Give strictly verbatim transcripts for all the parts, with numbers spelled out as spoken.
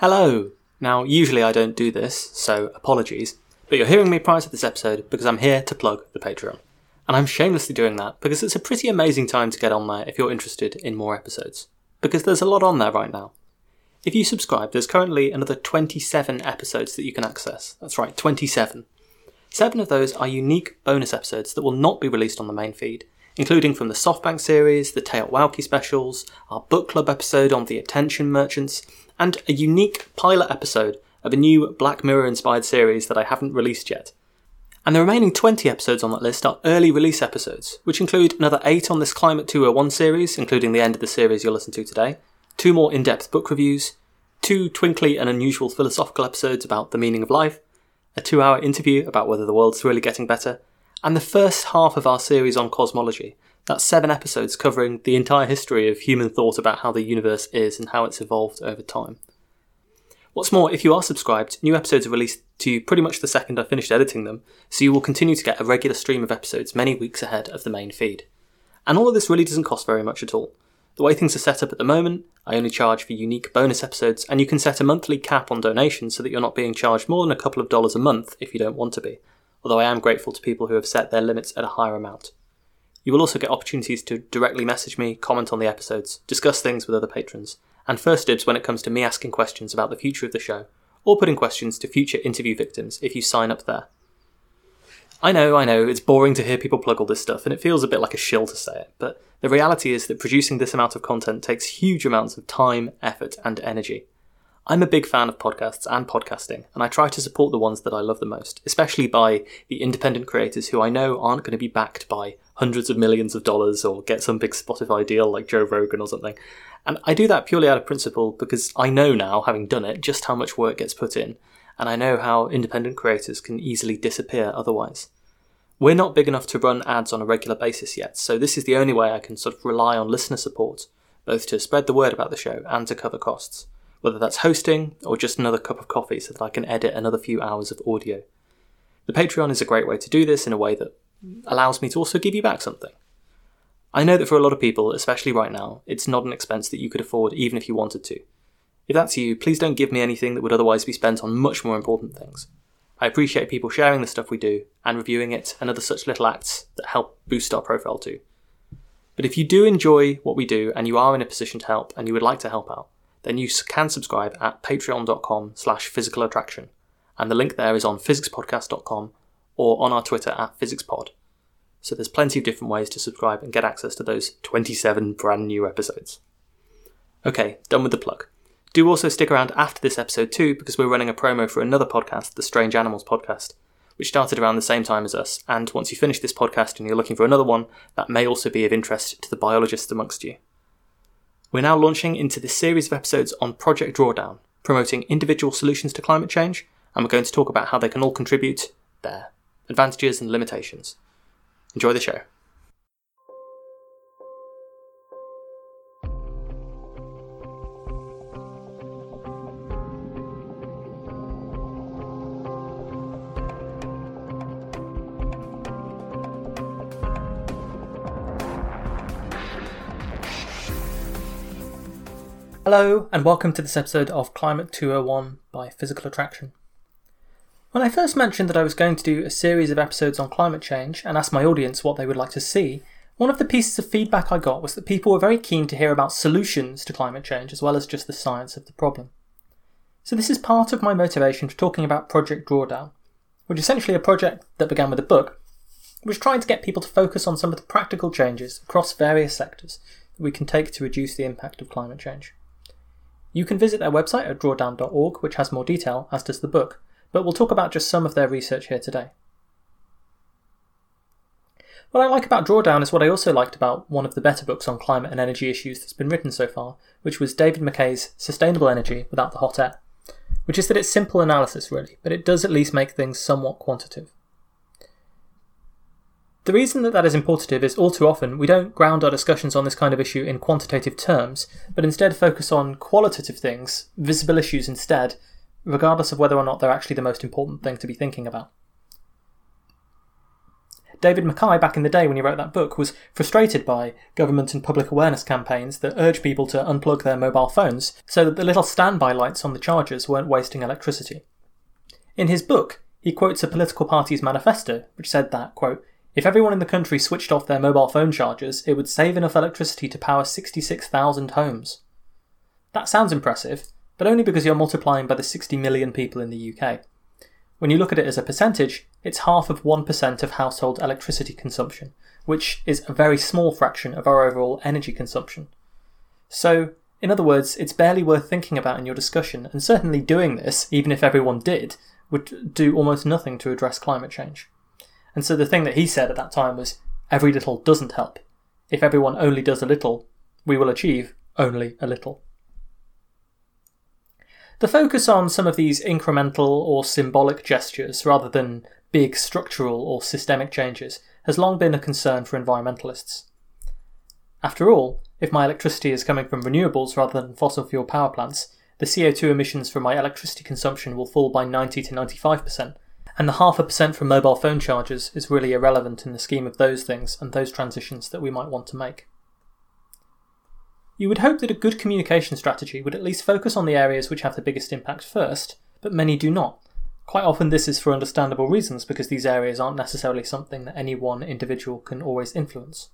Hello! Now, usually I don't do this, so apologies, but you're hearing me prior to this episode because I'm here to plug the Patreon. And I'm shamelessly doing that because it's a pretty amazing time to get on there if you're interested in more episodes, because there's a lot on there right now. If you subscribe, there's currently another twenty-seven episodes that you can access. That's right, twenty-seven. Seven of those are unique bonus episodes that will not be released on the main feed, including from the SoftBank series, the Teot Wauki specials, our book club episode on the Attention Merchants, and a unique pilot episode of a new Black Mirror-inspired series that I haven't released yet. And the remaining twenty episodes on that list are early release episodes, which include another eight on this Climate two oh one series, including the end of the series you'll listen to today, two more in-depth book reviews, two twinkly and unusual philosophical episodes about the meaning of life, a two-hour interview about whether the world's really getting better, and the first half of our series on cosmology. That's seven episodes covering the entire history of human thought about how the universe is and how it's evolved over time. What's more, if you are subscribed, new episodes are released to you pretty much the second I finished editing them, so you will continue to get a regular stream of episodes many weeks ahead of the main feed. And all of this really doesn't cost very much at all. The way things are set up at the moment, I only charge for unique bonus episodes, and you can set a monthly cap on donations so that you're not being charged more than a couple of dollars a month if you don't want to be, although I am grateful to people who have set their limits at a higher amount. You will also get opportunities to directly message me, comment on the episodes, discuss things with other patrons, and first dibs when it comes to me asking questions about the future of the show, or putting questions to future interview victims if you sign up there. I know, I know, it's boring to hear people plug all this stuff, and it feels a bit like a shill to say it, but the reality is that producing this amount of content takes huge amounts of time, effort, and energy. I'm a big fan of podcasts and podcasting, and I try to support the ones that I love the most, especially by the independent creators who I know aren't going to be backed by hundreds of millions of dollars or get some big Spotify deal like Joe Rogan or something. And I do that purely out of principle because I know now, having done it, just how much work gets put in, and I know how independent creators can easily disappear otherwise. We're not big enough to run ads on a regular basis yet, so this is the only way I can sort of rely on listener support, both to spread the word about the show and to cover costs, whether that's hosting or just another cup of coffee so that I can edit another few hours of audio. The Patreon is a great way to do this in a way that allows me to also give you back something. I know that for a lot of people, especially right now, it's not an expense that you could afford even if you wanted to. If that's you, please don't give me anything that would otherwise be spent on much more important things. I appreciate people sharing the stuff we do and reviewing it and other such little acts that help boost our profile too. But if you do enjoy what we do and you are in a position to help and you would like to help out, then you can subscribe at patreon.com slash physical attraction, and the link there is on physics podcast dot com or on our Twitter at physicspod. So there's plenty of different ways to subscribe and get access to those twenty-seven brand new episodes. Okay, done with the plug. Do also stick around after this episode too, because we're running a promo for another podcast, the Strange Animals Podcast, which started around the same time as us, and once you finish this podcast and you're looking for another one, that may also be of interest to the biologists amongst you. We're now launching into this series of episodes on Project Drawdown, promoting individual solutions to climate change, and we're going to talk about how they can all contribute, their advantages and limitations. Enjoy the show. Hello, and welcome to this episode of Climate two oh one by Physical Attraction. When I first mentioned that I was going to do a series of episodes on climate change and asked my audience what they would like to see, one of the pieces of feedback I got was that people were very keen to hear about solutions to climate change as well as just the science of the problem. So this is part of my motivation for talking about Project Drawdown, which is essentially a project that began with a book, which tried to get people to focus on some of the practical changes across various sectors that we can take to reduce the impact of climate change. You can visit their website at drawdown dot org, which has more detail, as does the book, but we'll talk about just some of their research here today. What I like about Drawdown is what I also liked about one of the better books on climate and energy issues that's been written so far, which was David MacKay's Sustainable Energy Without the Hot Air, which is that it's simple analysis really, but it does at least make things somewhat quantitative. The reason that that is importative is all too often we don't ground our discussions on this kind of issue in quantitative terms, but instead focus on qualitative things, visible issues instead, regardless of whether or not they're actually the most important thing to be thinking about. David MacKay, back in the day when he wrote that book, was frustrated by government and public awareness campaigns that urge people to unplug their mobile phones so that the little standby lights on the chargers weren't wasting electricity. In his book, he quotes a political party's manifesto, which said that, quote, "If everyone in the country switched off their mobile phone chargers, it would save enough electricity to power sixty-six thousand homes." That sounds impressive, but only because you're multiplying by the sixty million people in the U K. When you look at it as a percentage, it's half of one percent of household electricity consumption, which is a very small fraction of our overall energy consumption. So, in other words, it's barely worth thinking about in your discussion, and certainly doing this, even if everyone did, would do almost nothing to address climate change. And so the thing that he said at that time was, every little doesn't help. If everyone only does a little, we will achieve only a little. The focus on some of these incremental or symbolic gestures, rather than big structural or systemic changes, has long been a concern for environmentalists. After all, if my electricity is coming from renewables rather than fossil fuel power plants, the C O two emissions from my electricity consumption will fall by ninety to ninety-five percent, and the half a percent from mobile phone chargers is really irrelevant in the scheme of those things and those transitions that we might want to make. You would hope that a good communication strategy would at least focus on the areas which have the biggest impact first, but many do not. Quite often this is for understandable reasons, because these areas aren't necessarily something that any one individual can always influence.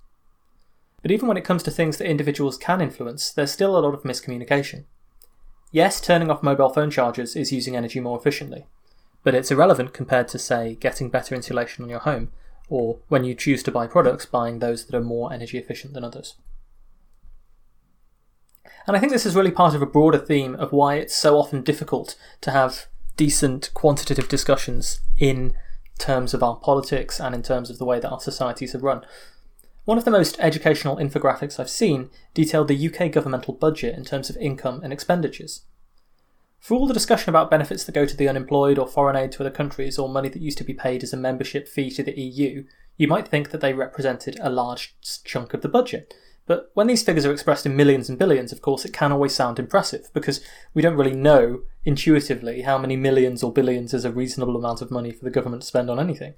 But even when it comes to things that individuals can influence, there's still a lot of miscommunication. Yes, turning off mobile phone chargers is using energy more efficiently, but it's irrelevant compared to, say, getting better insulation on your home, or when you choose to buy products, buying those that are more energy efficient than others. And I think this is really part of a broader theme of why it's so often difficult to have decent quantitative discussions in terms of our politics and in terms of the way that our societies are run. One of the most educational infographics I've seen detailed the U K governmental budget in terms of income and expenditures. For all the discussion about benefits that go to the unemployed or foreign aid to other countries or money that used to be paid as a membership fee to the E U, you might think that they represented a large chunk of the budget. But when these figures are expressed in millions and billions, of course, it can always sound impressive, because we don't really know intuitively how many millions or billions is a reasonable amount of money for the government to spend on anything.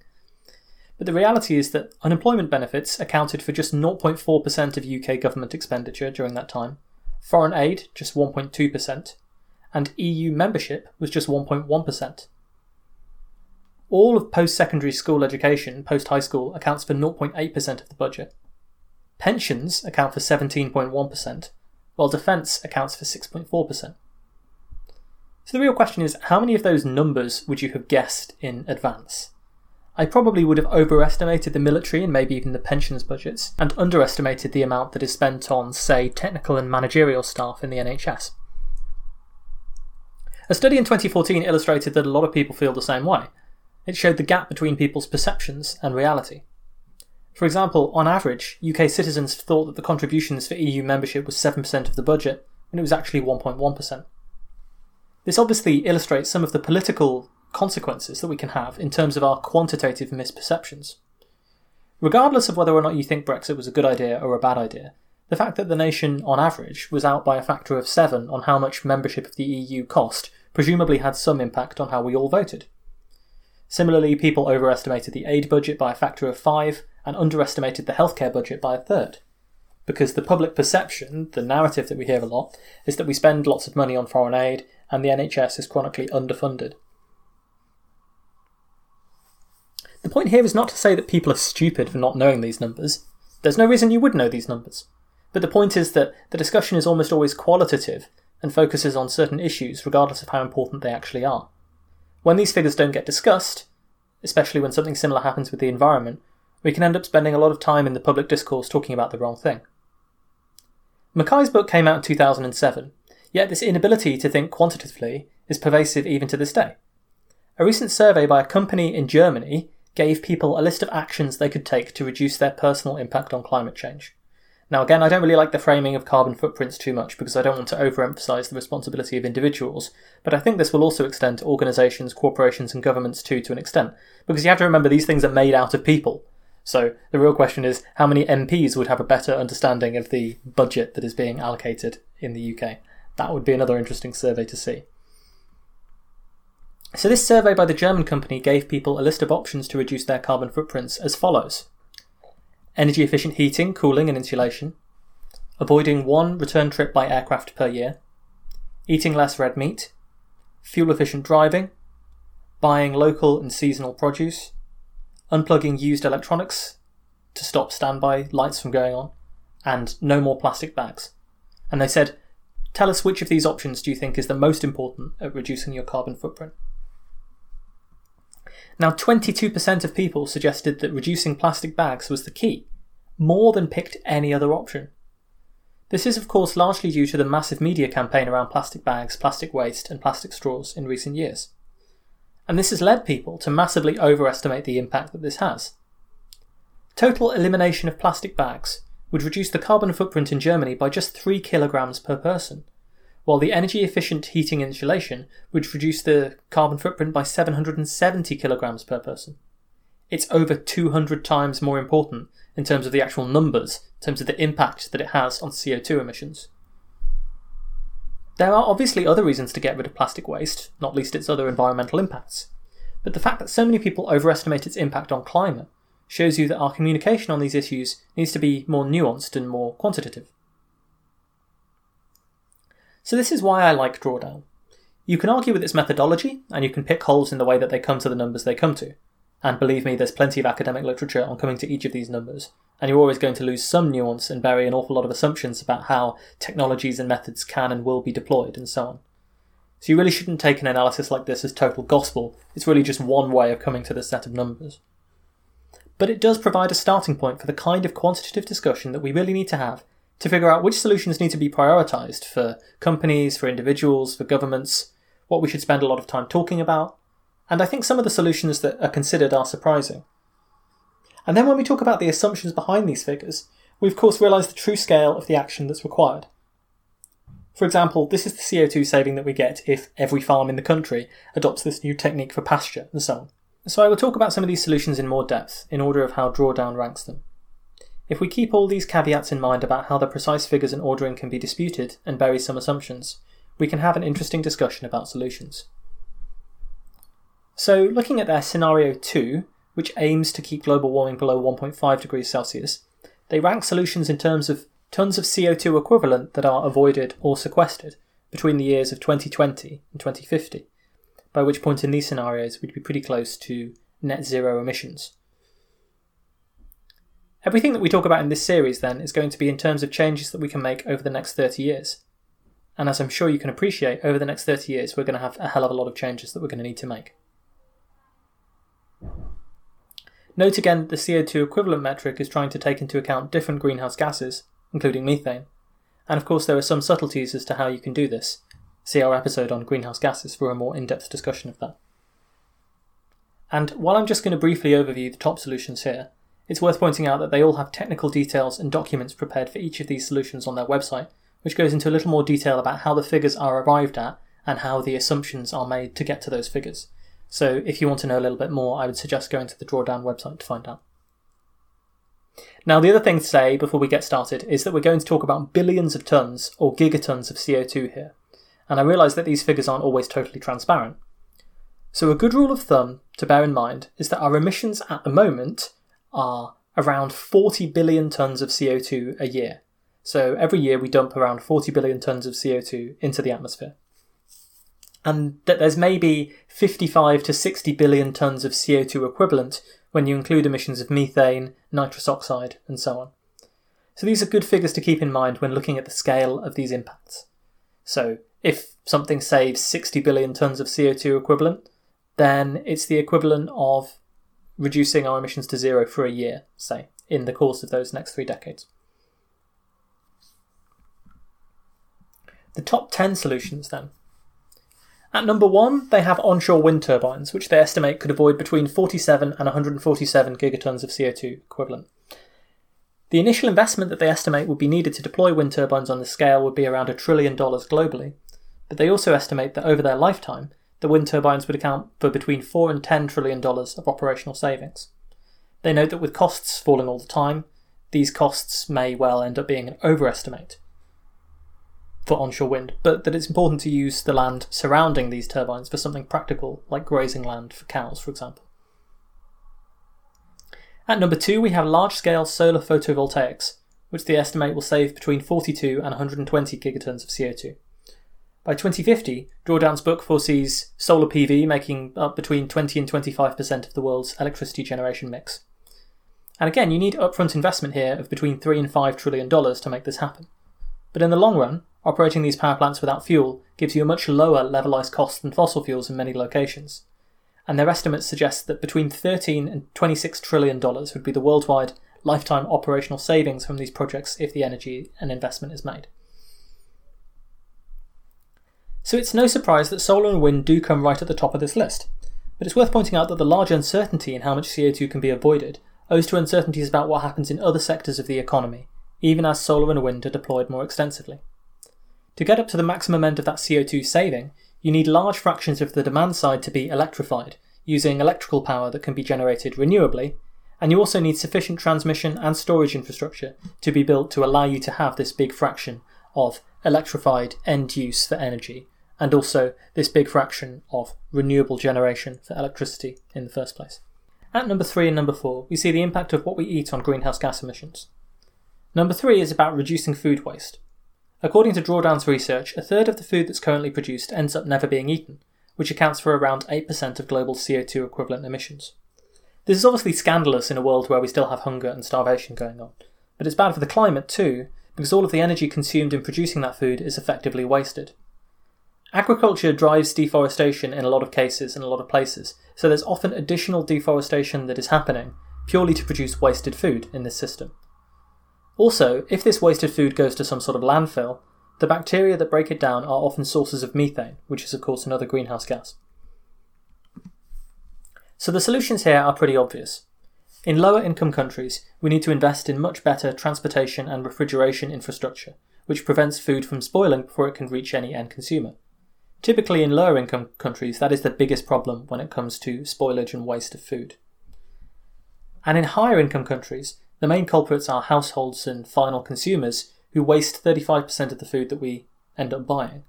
But the reality is that unemployment benefits accounted for just zero point four percent of U K government expenditure during that time, foreign aid just one point two percent, and E U membership was just one point one percent. All of post-secondary school education, post-high school, accounts for zero point eight percent of the budget. Pensions account for seventeen point one percent, while defence accounts for six point four percent. So the real question is, how many of those numbers would you have guessed in advance? I probably would have overestimated the military and maybe even the pensions budgets, and underestimated the amount that is spent on, say, technical and managerial staff in the N H S. A study in twenty fourteen illustrated that a lot of people feel the same way. It showed the gap between people's perceptions and reality. For example, on average, U K citizens thought that the contributions for E U membership was seven percent of the budget, when it was actually one point one percent. This obviously illustrates some of the political consequences that we can have in terms of our quantitative misperceptions. Regardless of whether or not you think Brexit was a good idea or a bad idea, the fact that the nation, on average, was out by a factor of seven on how much membership of the E U cost presumably had some impact on how we all voted. Similarly, people overestimated the aid budget by a factor of five, and underestimated the healthcare budget by a third. Because the public perception, the narrative that we hear a lot, is that we spend lots of money on foreign aid and the N H S is chronically underfunded. The point here is not to say that people are stupid for not knowing these numbers. There's no reason you would know these numbers. But the point is that the discussion is almost always qualitative and focuses on certain issues regardless of how important they actually are. When these figures don't get discussed, especially when something similar happens with the environment, we can end up spending a lot of time in the public discourse talking about the wrong thing. Mackay's book came out in two thousand seven, yet this inability to think quantitatively is pervasive even to this day. A recent survey by a company in Germany gave people a list of actions they could take to reduce their personal impact on climate change. Now again, I don't really like the framing of carbon footprints too much because I don't want to overemphasise the responsibility of individuals, but I think this will also extend to organisations, corporations and governments too to an extent, because you have to remember these things are made out of people. So the real question is, how many M Ps would have a better understanding of the budget that is being allocated in the U K? That would be another interesting survey to see. So this survey by the German company gave people a list of options to reduce their carbon footprints as follows. Energy efficient heating, cooling and insulation. Avoiding one return trip by aircraft per year. Eating less red meat. Fuel efficient driving. Buying local and seasonal produce. Unplugging used electronics to stop standby lights from going on. And no more plastic bags. And they said, tell us which of these options do you think is the most important at reducing your carbon footprint? Now, twenty-two percent of people suggested that reducing plastic bags was the key, more than picked any other option. This is, of course, largely due to the massive media campaign around plastic bags, plastic waste, and plastic straws in recent years. And this has led people to massively overestimate the impact that this has. Total elimination of plastic bags would reduce the carbon footprint in Germany by just three kilograms per person, while the energy-efficient heating insulation would reduce the carbon footprint by seven hundred seventy kilograms per person. It's over two hundred times more important in terms of the actual numbers, in terms of the impact that it has on C O two emissions. There are obviously other reasons to get rid of plastic waste, not least its other environmental impacts, but the fact that so many people overestimate its impact on climate shows you that our communication on these issues needs to be more nuanced and more quantitative. So this is why I like Drawdown. You can argue with its methodology, and you can pick holes in the way that they come to the numbers they come to. And believe me, there's plenty of academic literature on coming to each of these numbers, and you're always going to lose some nuance and bury an awful lot of assumptions about how technologies and methods can and will be deployed, and so on. So you really shouldn't take an analysis like this as total gospel. It's really just one way of coming to this set of numbers. But it does provide a starting point for the kind of quantitative discussion that we really need to have to figure out which solutions need to be prioritised for companies, for individuals, for governments, what we should spend a lot of time talking about, and I think some of the solutions that are considered are surprising. And then when we talk about the assumptions behind these figures, we of course realise the true scale of the action that's required. For example, this is the C O two saving that we get if every farm in the country adopts this new technique for pasture, and so on. So I will talk about some of these solutions in more depth, in order of how Drawdown ranks them. If we keep all these caveats in mind about how the precise figures and ordering can be disputed and bury some assumptions, we can have an interesting discussion about solutions. So looking at their scenario two, which aims to keep global warming below one point five degrees Celsius, they rank solutions in terms of tonnes of C O two equivalent that are avoided or sequestered between the years of twenty twenty and twenty fifty. By which point in these scenarios we'd be pretty close to net zero emissions. Everything that we talk about in this series, then, is going to be in terms of changes that we can make over the next thirty years. And as I'm sure you can appreciate, over the next thirty years we're going to have a hell of a lot of changes that we're going to need to make. Note again that the C O two equivalent metric is trying to take into account different greenhouse gases, including methane. And of course there are some subtleties as to how you can do this. See our episode on greenhouse gases for a more in-depth discussion of that. And while I'm just going to briefly overview the top solutions here, it's worth pointing out that they all have technical details and documents prepared for each of these solutions on their website, which goes into a little more detail about how the figures are arrived at and how the assumptions are made to get to those figures. So if you want to know a little bit more, I would suggest going to the Drawdown website to find out. Now, the other thing to say before we get started is that we're going to talk about billions of tonnes or gigatons of C O two here. And I realise that these figures aren't always totally transparent. So a good rule of thumb to bear in mind is that our emissions at the moment are around forty billion tonnes of C O two a year. So every year we dump around forty billion tonnes of C O two into the atmosphere. And that there's maybe fifty-five to sixty billion tonnes of C O two equivalent when you include emissions of methane, nitrous oxide, and so on. So these are good figures to keep in mind when looking at the scale of these impacts. So if something saves sixty billion tonnes of C O two equivalent, then it's the equivalent of reducing our emissions to zero for a year, say, in the course of those next three decades. The top ten solutions, then. At number one, they have onshore wind turbines, which they estimate could avoid between forty-seven and one hundred forty-seven gigatons of C O two equivalent. The initial investment that they estimate would be needed to deploy wind turbines on this scale would be around a trillion dollars globally, but they also estimate that over their lifetime, the wind turbines would account for between four and ten trillion dollars of operational savings. They note that with costs falling all the time, these costs may well end up being an overestimate. for onshore wind, but that it's important to use the land surrounding these turbines for something practical, like grazing land for cows, for example. At number two, we have large-scale solar photovoltaics, which they estimate will save between forty-two and one hundred twenty gigatons of C O two. By twenty fifty, Drawdown's book foresees solar P V making up between twenty and twenty-five percent of the world's electricity generation mix. And again, you need upfront investment here of between three and five trillion dollars to make this happen. But in the long run, operating these power plants without fuel gives you a much lower levelized cost than fossil fuels in many locations. And their estimates suggest that between thirteen and twenty-six trillion dollars would be the worldwide lifetime operational savings from these projects if the energy and investment is made. So it's no surprise that solar and wind do come right at the top of this list. But it's worth pointing out that the large uncertainty in how much C O two can be avoided owes to uncertainties about what happens in other sectors of the economy, even as solar and wind are deployed more extensively. To get up to the maximum end of that C O two saving, you need large fractions of the demand side to be electrified, using electrical power that can be generated renewably, and you also need sufficient transmission and storage infrastructure to be built to allow you to have this big fraction of electrified end use for energy, and also this big fraction of renewable generation for electricity in the first place. At number three and number four, we see the impact of what we eat on greenhouse gas emissions. Number three is about reducing food waste. According to Drawdown's research, a third of the food that's currently produced ends up never being eaten, which accounts for around eight percent of global C O two equivalent emissions. This is obviously scandalous in a world where we still have hunger and starvation going on, but it's bad for the climate too, because all of the energy consumed in producing that food is effectively wasted. Agriculture drives deforestation in a lot of cases and a lot of places, so there's often additional deforestation that is happening purely to produce wasted food in this system. Also, if this wasted food goes to some sort of landfill, the bacteria that break it down are often sources of methane, which is of course another greenhouse gas. So the solutions here are pretty obvious. In lower income countries, we need to invest in much better transportation and refrigeration infrastructure, which prevents food from spoiling before it can reach any end consumer. Typically in lower income countries, that is the biggest problem when it comes to spoilage and waste of food. And in higher income countries, the main culprits are households and final consumers who waste thirty-five percent of the food that we end up buying.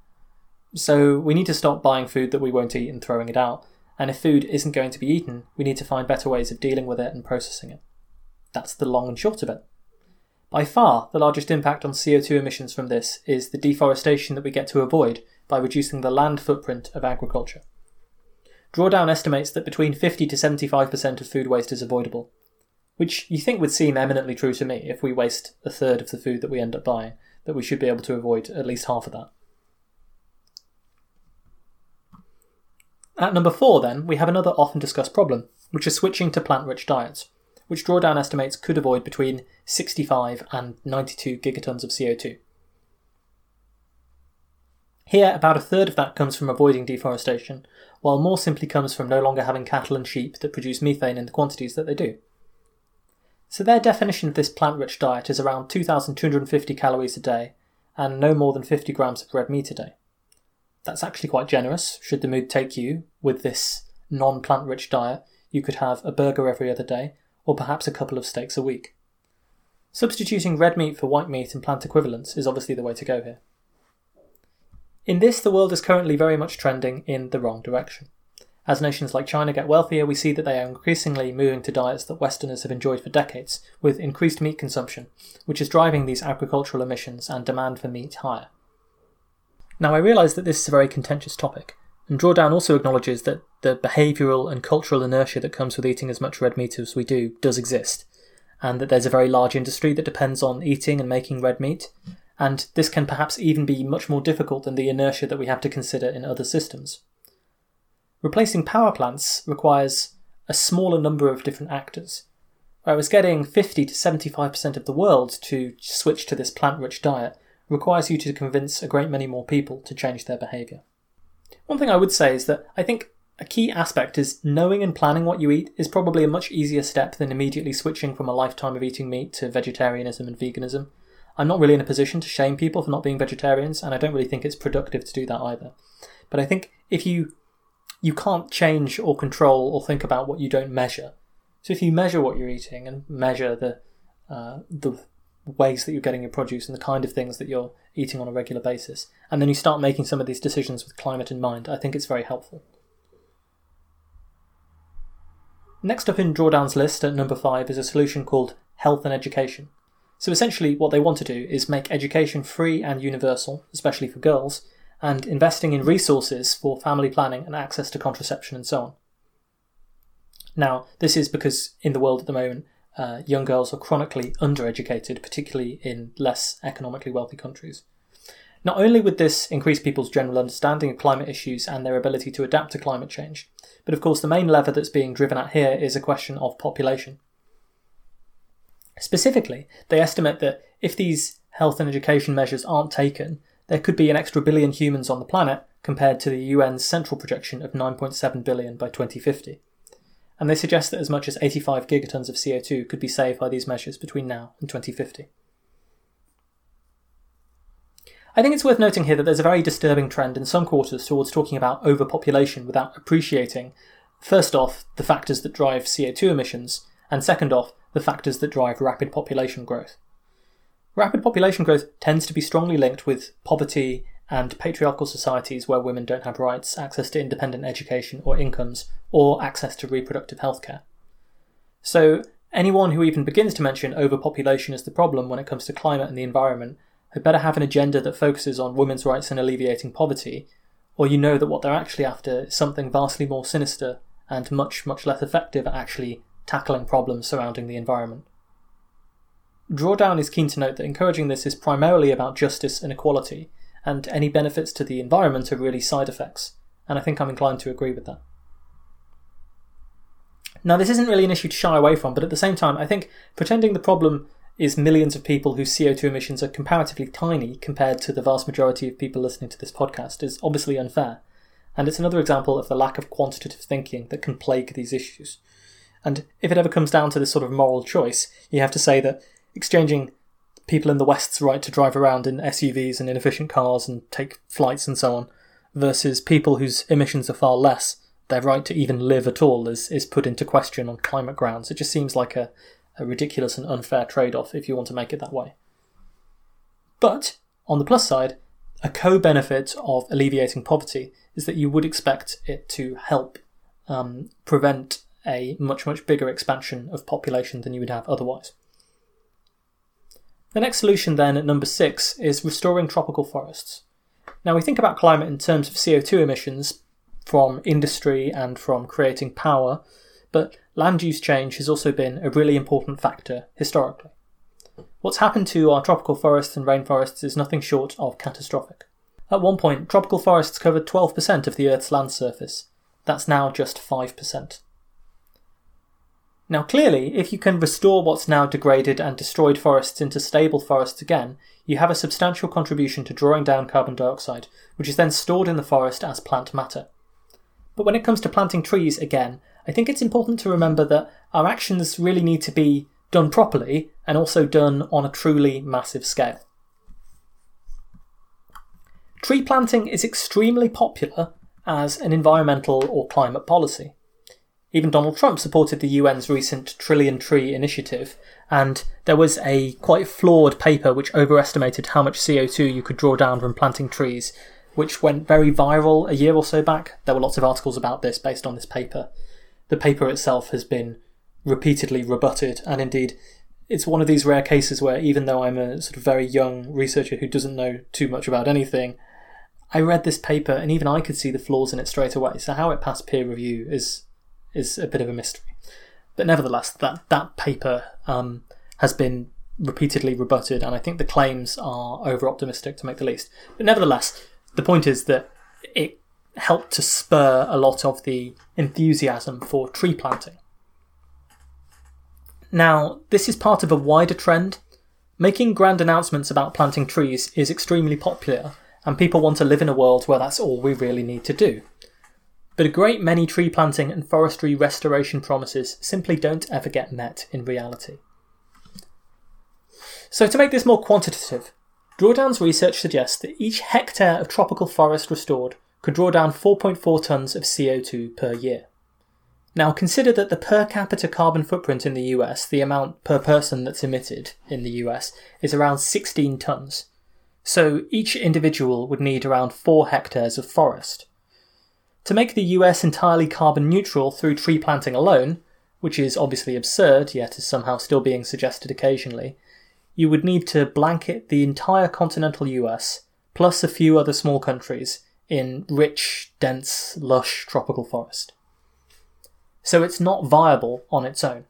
So we need to stop buying food that we won't eat and throwing it out, and if food isn't going to be eaten, we need to find better ways of dealing with it and processing it. That's the long and short of it. By far, the largest impact on C O two emissions from this is the deforestation that we get to avoid by reducing the land footprint of agriculture. Drawdown estimates that between fifty to seventy-five percent of food waste is avoidable, which you think would seem eminently true to me. If we waste a third of the food that we end up buying, that we should be able to avoid at least half of that. At number four then, we have another often discussed problem, which is switching to plant-rich diets, which Drawdown estimates could avoid between sixty-five and ninety-two gigatons of C O two. Here, about a third of that comes from avoiding deforestation, while more simply comes from no longer having cattle and sheep that produce methane in the quantities that they do. So their definition of this plant-rich diet is around two thousand two hundred fifty calories a day and no more than fifty grams of red meat a day. That's actually quite generous, should the mood take you. With this non-plant-rich diet, you could have a burger every other day, or perhaps a couple of steaks a week. Substituting red meat for white meat and plant equivalents is obviously the way to go here. In this, the world is currently very much trending in the wrong direction. As nations like China get wealthier, we see that they are increasingly moving to diets that Westerners have enjoyed for decades, with increased meat consumption, which is driving these agricultural emissions and demand for meat higher. Now, I realise that this is a very contentious topic, and Drawdown also acknowledges that the behavioural and cultural inertia that comes with eating as much red meat as we do does exist, and that there's a very large industry that depends on eating and making red meat, and this can perhaps even be much more difficult than the inertia that we have to consider in other systems. Replacing power plants requires a smaller number of different actors, whereas getting fifty to seventy-five percent of the world to switch to this plant-rich diet requires you to convince a great many more people to change their behaviour. One thing I would say is that I think a key aspect is knowing and planning what you eat is probably a much easier step than immediately switching from a lifetime of eating meat to vegetarianism and veganism. I'm not really in a position to shame people for not being vegetarians, and I don't really think it's productive to do that either. But I think if you you can't change or control or think about what you don't measure. So if you measure what you're eating and measure the uh, the ways that you're getting your produce and the kind of things that you're eating on a regular basis. And then you start making some of these decisions with climate in mind. I think it's very helpful. Next up in Drawdown's list at number five is a solution called health and education. So essentially what they want to do is make education free and universal, especially for girls, and investing in resources for family planning and access to contraception and so on. Now, this is because in the world at the moment, uh, young girls are chronically undereducated, particularly in less economically wealthy countries. Not only would this increase people's general understanding of climate issues and their ability to adapt to climate change, but of course the main lever that's being driven at here is a question of population. Specifically, they estimate that if these health and education measures aren't taken, there could be an extra billion humans on the planet compared to the U N's central projection of nine point seven billion by twenty fifty. And they suggest that as much as eighty-five gigatons of C O two could be saved by these measures between now and twenty fifty. I think it's worth noting here that there's a very disturbing trend in some quarters towards talking about overpopulation without appreciating, first off, the factors that drive C O two emissions, and second off, the factors that drive rapid population growth. Rapid population growth tends to be strongly linked with poverty and patriarchal societies where women don't have rights, access to independent education or incomes, or access to reproductive healthcare. So anyone who even begins to mention overpopulation is the problem when it comes to climate and the environment had better have an agenda that focuses on women's rights and alleviating poverty, or you know that what they're actually after is something vastly more sinister and much, much less effective at actually tackling problems surrounding the environment. Drawdown is keen to note that encouraging this is primarily about justice and equality, and any benefits to the environment are really side effects, and I think I'm inclined to agree with that. Now, this isn't really an issue to shy away from, but at the same time, I think pretending the problem is millions of people whose C O two emissions are comparatively tiny compared to the vast majority of people listening to this podcast is obviously unfair, and it's another example of the lack of quantitative thinking that can plague these issues. And if it ever comes down to this sort of moral choice, you have to say that exchanging people in the West's right to drive around in S U Vs and inefficient cars and take flights and so on, versus people whose emissions are far less, their right to even live at all is, is put into question on climate grounds. It just seems like a, a ridiculous and unfair trade-off if you want to make it that way. But, on the plus side, a co-benefit of alleviating poverty is that you would expect it to help um, prevent a much, much bigger expansion of population than you would have otherwise. The next solution then at number six is restoring tropical forests. Now we think about climate in terms of C O two emissions from industry and from creating power, but land use change has also been a really important factor historically. What's happened to our tropical forests and rainforests is nothing short of catastrophic. At one point, tropical forests covered twelve percent of the Earth's land surface. That's now just five percent. Now clearly, if you can restore what's now degraded and destroyed forests into stable forests again, you have a substantial contribution to drawing down carbon dioxide, which is then stored in the forest as plant matter. But when it comes to planting trees again, I think it's important to remember that our actions really need to be done properly and also done on a truly massive scale. Tree planting is extremely popular as an environmental or climate policy. Even Donald Trump supported the U N's recent Trillion Tree initiative, and there was a quite flawed paper which overestimated how much C O two you could draw down from planting trees, which went very viral a year or so back. There were lots of articles about this based on this paper. The paper itself has been repeatedly rebutted, and indeed, it's one of these rare cases where even though I'm a sort of very young researcher who doesn't know too much about anything, I read this paper and even I could see the flaws in it straight away, so how it passed peer review is... is a bit of a mystery. But nevertheless, that, that paper um, has been repeatedly rebutted, and I think the claims are over-optimistic to make the least. But nevertheless, the point is that it helped to spur a lot of the enthusiasm for tree planting. Now, this is part of a wider trend. Making grand announcements about planting trees is extremely popular, and people want to live in a world where that's all we really need to do. But a great many tree planting and forestry restoration promises simply don't ever get met in reality. So to make this more quantitative, Drawdown's research suggests that each hectare of tropical forest restored could draw down four point four tonnes of C O two per year. Now consider that the per capita carbon footprint in the U S, the amount per person that's emitted in the U S, is around sixteen tonnes. So each individual would need around four hectares of forest. To make the U S entirely carbon neutral through tree planting alone, which is obviously absurd, yet is somehow still being suggested occasionally, you would need to blanket the entire continental U S, plus a few other small countries, in rich, dense, lush tropical forest. So it's not viable on its own.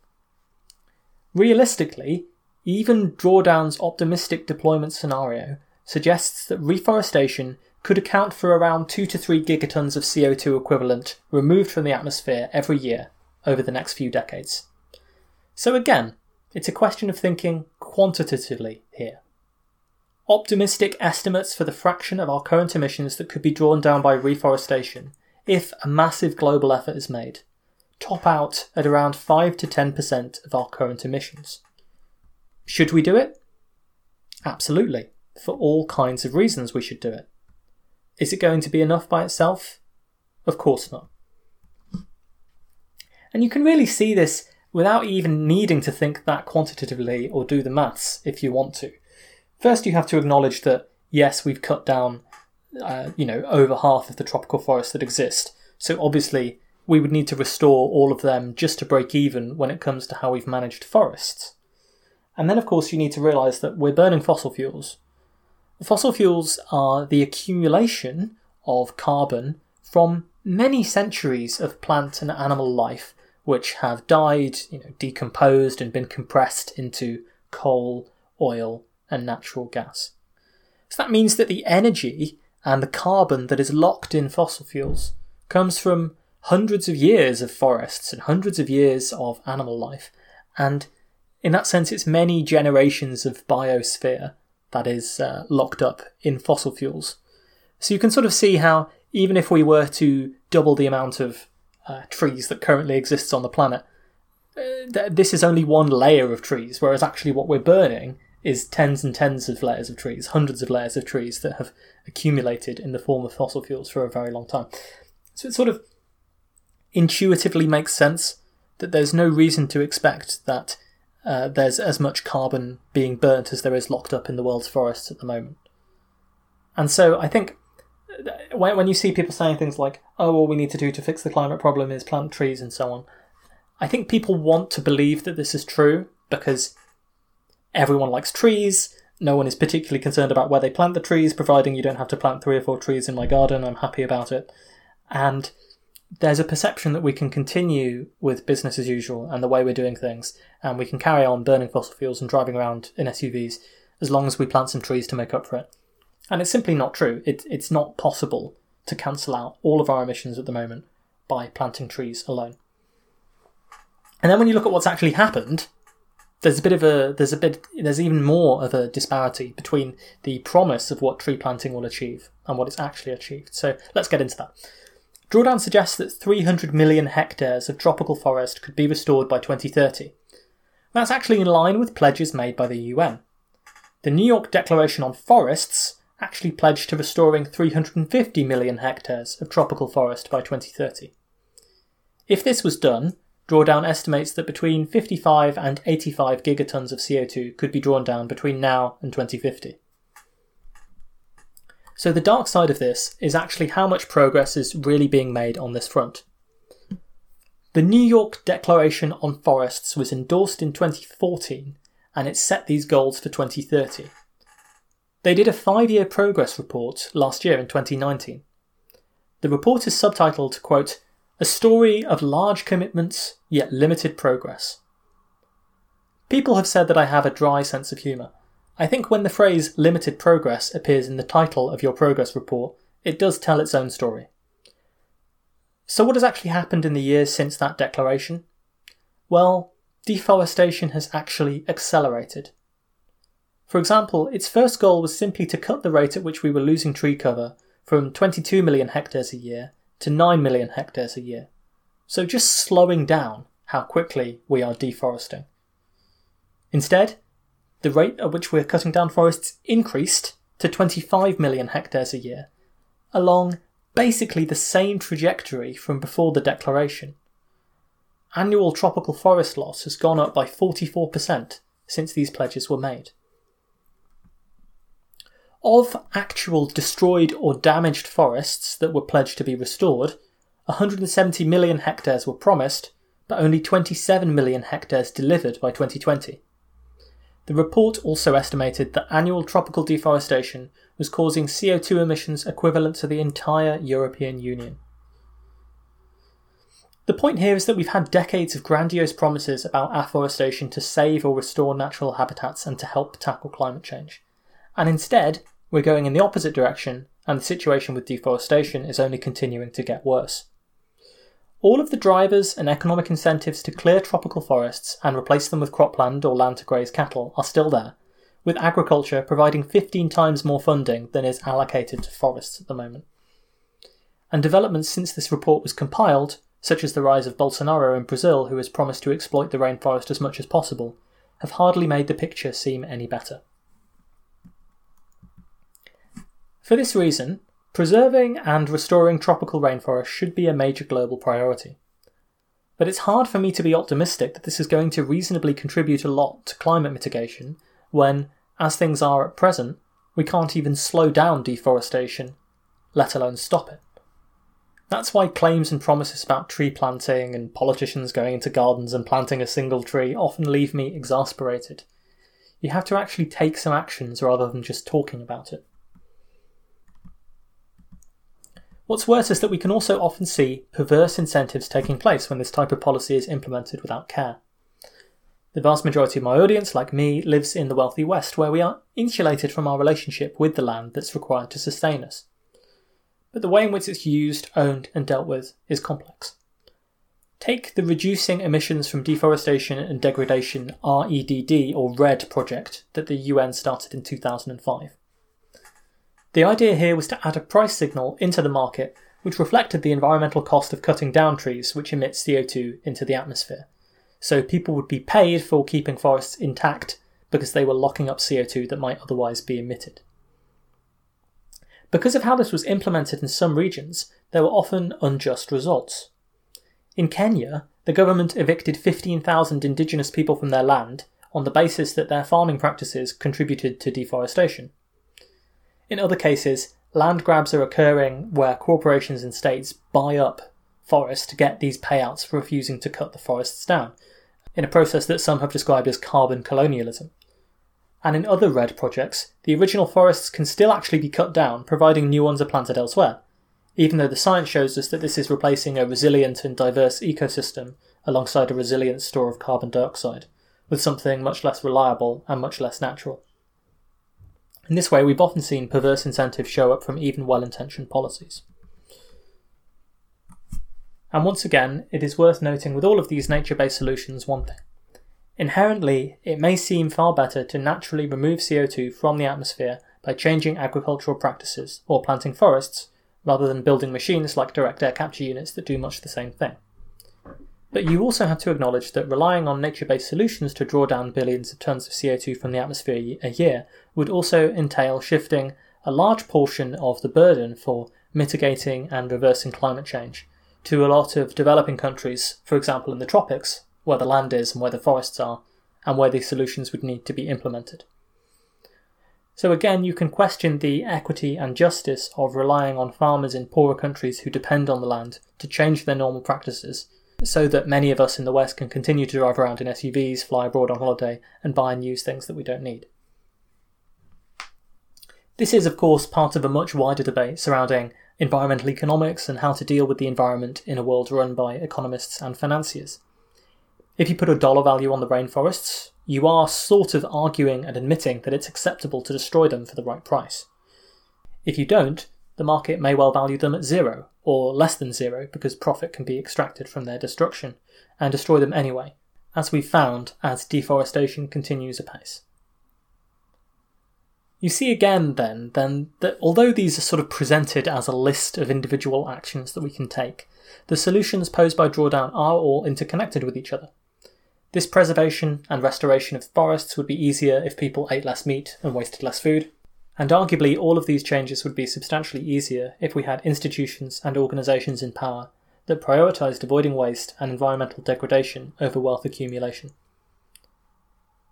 Realistically, even Drawdown's optimistic deployment scenario suggests that reforestation could account for around two to three gigatons of C O two equivalent removed from the atmosphere every year over the next few decades. So again, it's a question of thinking quantitatively here. Optimistic estimates for the fraction of our current emissions that could be drawn down by reforestation, if a massive global effort is made, top out at around five to ten percent of our current emissions. Should we do it? Absolutely. For all kinds of reasons we should do it. Is it going to be enough by itself? Of course not. And you can really see this without even needing to think that quantitatively or do the maths if you want to. First, you have to acknowledge that, yes, we've cut down, uh, you know, over half of the tropical forests that exist. So obviously, we would need to restore all of them just to break even when it comes to how we've managed forests. And then, of course, you need to realise that we're burning fossil fuels. Fossil fuels are the accumulation of carbon from many centuries of plant and animal life, which have died, you know, decomposed and been compressed into coal, oil, and natural gas. So that means that the energy and the carbon that is locked in fossil fuels comes from hundreds of years of forests and hundreds of years of animal life. And in that sense, it's many generations of biosphere that is uh, locked up in fossil fuels. So you can sort of see how even if we were to double the amount of uh, trees that currently exists on the planet, uh, th- this is only one layer of trees, whereas actually what we're burning is tens and tens of layers of trees, hundreds of layers of trees that have accumulated in the form of fossil fuels for a very long time. So it sort of intuitively makes sense that there's no reason to expect that Uh, there's as much carbon being burnt as there is locked up in the world's forests at the moment. And so I think when, when you see people saying things like, oh, all we need to do to fix the climate problem is plant trees and so on, I think people want to believe that this is true because everyone likes trees, no one is particularly concerned about where they plant the trees, providing you don't have to plant three or four trees in my garden, I'm happy about it. And there's a perception that we can continue with business as usual and the way we're doing things, and we can carry on burning fossil fuels and driving around in S U Vs as long as we plant some trees to make up for it. And it's simply not true. It, it's not possible to cancel out all of our emissions at the moment by planting trees alone. And then when you look at what's actually happened, there's a bit of a there's a bit there's even more of a disparity between the promise of what tree planting will achieve and what it's actually achieved. So let's get into that. Drawdown suggests that three hundred million hectares of tropical forest could be restored by twenty thirty. That's actually in line with pledges made by the U N. The New York Declaration on Forests actually pledged to restoring three hundred fifty million hectares of tropical forest by twenty thirty. If this was done, Drawdown estimates that between fifty-five and eighty-five gigatons of C O two could be drawn down between now and twenty fifty. So the dark side of this is actually how much progress is really being made on this front. The New York Declaration on Forests was endorsed in twenty fourteen, and it set these goals for twenty thirty. They did a five-year progress report last year in twenty nineteen. The report is subtitled, quote, "A Story of Large Commitments, Yet Limited Progress." People have said that I have a dry sense of humour. I think when the phrase limited progress appears in the title of your progress report, it does tell its own story. So what has actually happened in the years since that declaration? Well, deforestation has actually accelerated. For example, its first goal was simply to cut the rate at which we were losing tree cover from twenty-two million hectares a year to nine million hectares a year. So just slowing down how quickly we are deforesting. Instead, the rate at which we're cutting down forests increased to twenty-five million hectares a year, along basically the same trajectory from before the declaration. annual tropical forest loss has gone up by forty-four percent since these pledges were made. Of actual destroyed or damaged forests that were pledged to be restored, one hundred seventy million hectares were promised, but only twenty-seven million hectares delivered by twenty twenty. The report also estimated that annual tropical deforestation was causing C O two emissions equivalent to the entire European Union. The point here is that we've had decades of grandiose promises about afforestation to save or restore natural habitats and to help tackle climate change. And instead, we're going in the opposite direction, and the situation with deforestation is only continuing to get worse. All of the drivers and economic incentives to clear tropical forests and replace them with cropland or land to graze cattle are still there, with agriculture providing fifteen times more funding than is allocated to forests at the moment. And developments since this report was compiled, such as the rise of Bolsonaro in Brazil, who has promised to exploit the rainforest as much as possible, have hardly made the picture seem any better. For this reason, preserving and restoring tropical rainforests should be a major global priority. But it's hard for me to be optimistic that this is going to reasonably contribute a lot to climate mitigation when, as things are at present, we can't even slow down deforestation, let alone stop it. That's why claims and promises about tree planting and politicians going into gardens and planting a single tree often leave me exasperated. You have to actually take some actions rather than just talking about it. What's worse is that we can also often see perverse incentives taking place when this type of policy is implemented without care. The vast majority of my audience, like me, lives in the wealthy West, where we are insulated from our relationship with the land that's required to sustain us. But the way in which it's used, owned, and dealt with is complex. Take the Reducing Emissions from Deforestation and Degradation R E D D or RED project that the U N started in two thousand five. The idea here was to add a price signal into the market which reflected the environmental cost of cutting down trees which emit C O two into the atmosphere. So people would be paid for keeping forests intact because they were locking up C O two that might otherwise be emitted. Because of how this was implemented in some regions, there were often unjust results. In Kenya, the government evicted fifteen thousand indigenous people from their land on the basis that their farming practices contributed to deforestation. In other cases, land grabs are occurring where corporations and states buy up forests to get these payouts for refusing to cut the forests down, in a process that some have described as carbon colonialism. And in other RED projects, the original forests can still actually be cut down, providing new ones are planted elsewhere, even though the science shows us that this is replacing a resilient and diverse ecosystem alongside a resilient store of carbon dioxide, with something much less reliable and much less natural. In this way, we've often seen perverse incentives show up from even well-intentioned policies. And once again, it is worth noting with all of these nature-based solutions one thing. Inherently, it may seem far better to naturally remove C O two from the atmosphere by changing agricultural practices or planting forests, rather than building machines like direct air capture units that do much the same thing. But you also have to acknowledge that relying on nature-based solutions to draw down billions of tons of C O two from the atmosphere a year would also entail shifting a large portion of the burden for mitigating and reversing climate change to a lot of developing countries, for example in the tropics, where the land is and where the forests are, and where these solutions would need to be implemented. So again, you can question the equity and justice of relying on farmers in poorer countries who depend on the land to change their normal practices, so that many of us in the West can continue to drive around in S U Vs, fly abroad on holiday, and buy and use things that we don't need. This is, of course, part of a much wider debate surrounding environmental economics and how to deal with the environment in a world run by economists and financiers. If you put a dollar value on the rainforests, you are sort of arguing and admitting that it's acceptable to destroy them for the right price. If you don't, the market may well value them at zero, or less than zero, because profit can be extracted from their destruction, and destroy them anyway, as we've found as deforestation continues apace. You see again, then, then, that although these are sort of presented as a list of individual actions that we can take, the solutions posed by Drawdown are all interconnected with each other. This preservation and restoration of forests would be easier if people ate less meat and wasted less food, and arguably all of these changes would be substantially easier if we had institutions and organisations in power that prioritised avoiding waste and environmental degradation over wealth accumulation.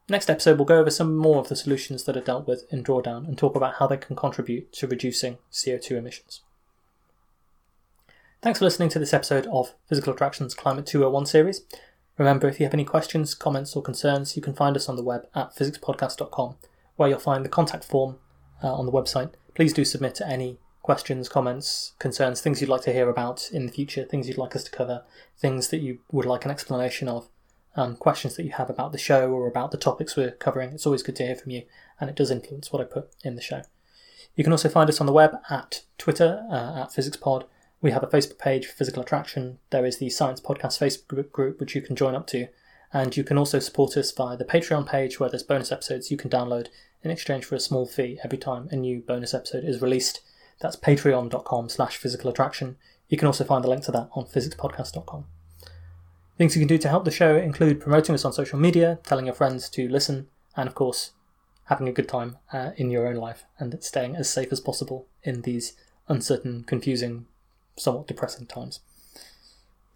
Next episode, we'll go over some more of the solutions that are dealt with in Drawdown and talk about how they can contribute to reducing C O two emissions. Thanks for listening to this episode of Physical Attraction's Climate two oh one series. Remember, if you have any questions, comments or concerns, you can find us on the web at physics podcast dot com, where you'll find the contact form uh, on the website. Please do submit any questions, comments, concerns, things you'd like to hear about in the future, things you'd like us to cover, things that you would like an explanation of, um, questions that you have about the show or about the topics we're covering. It's always good to hear from you, and it does influence what I put in the show. You can also find us on the web at Twitter, uh, at PhysicsPod. We have a Facebook page for Physical Attraction. There is the Science Podcast Facebook group, which you can join up to. And you can also support us via the Patreon page, where there's bonus episodes you can download in exchange for a small fee every time a new bonus episode is released. That's patreon.com slash physical attraction. You can also find the link to that on physics podcast dot com. Things you can do to help the show include promoting us on social media, telling your friends to listen, and of course, having a good time uh, in your own life and staying as safe as possible in these uncertain, confusing, somewhat depressing times.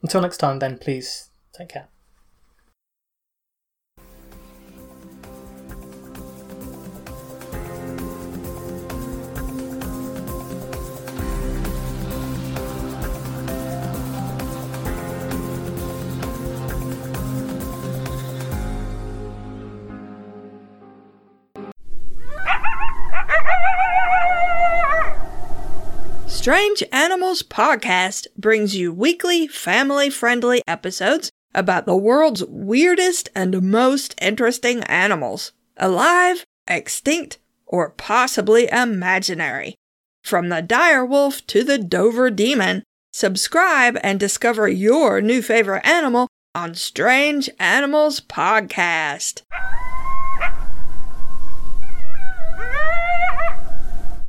Until next time then, please take care. Strange Animals Podcast brings you weekly, family-friendly episodes about the world's weirdest and most interesting animals, alive, extinct, or possibly imaginary. From the dire wolf to the Dover demon, subscribe and discover your new favorite animal on Strange Animals Podcast.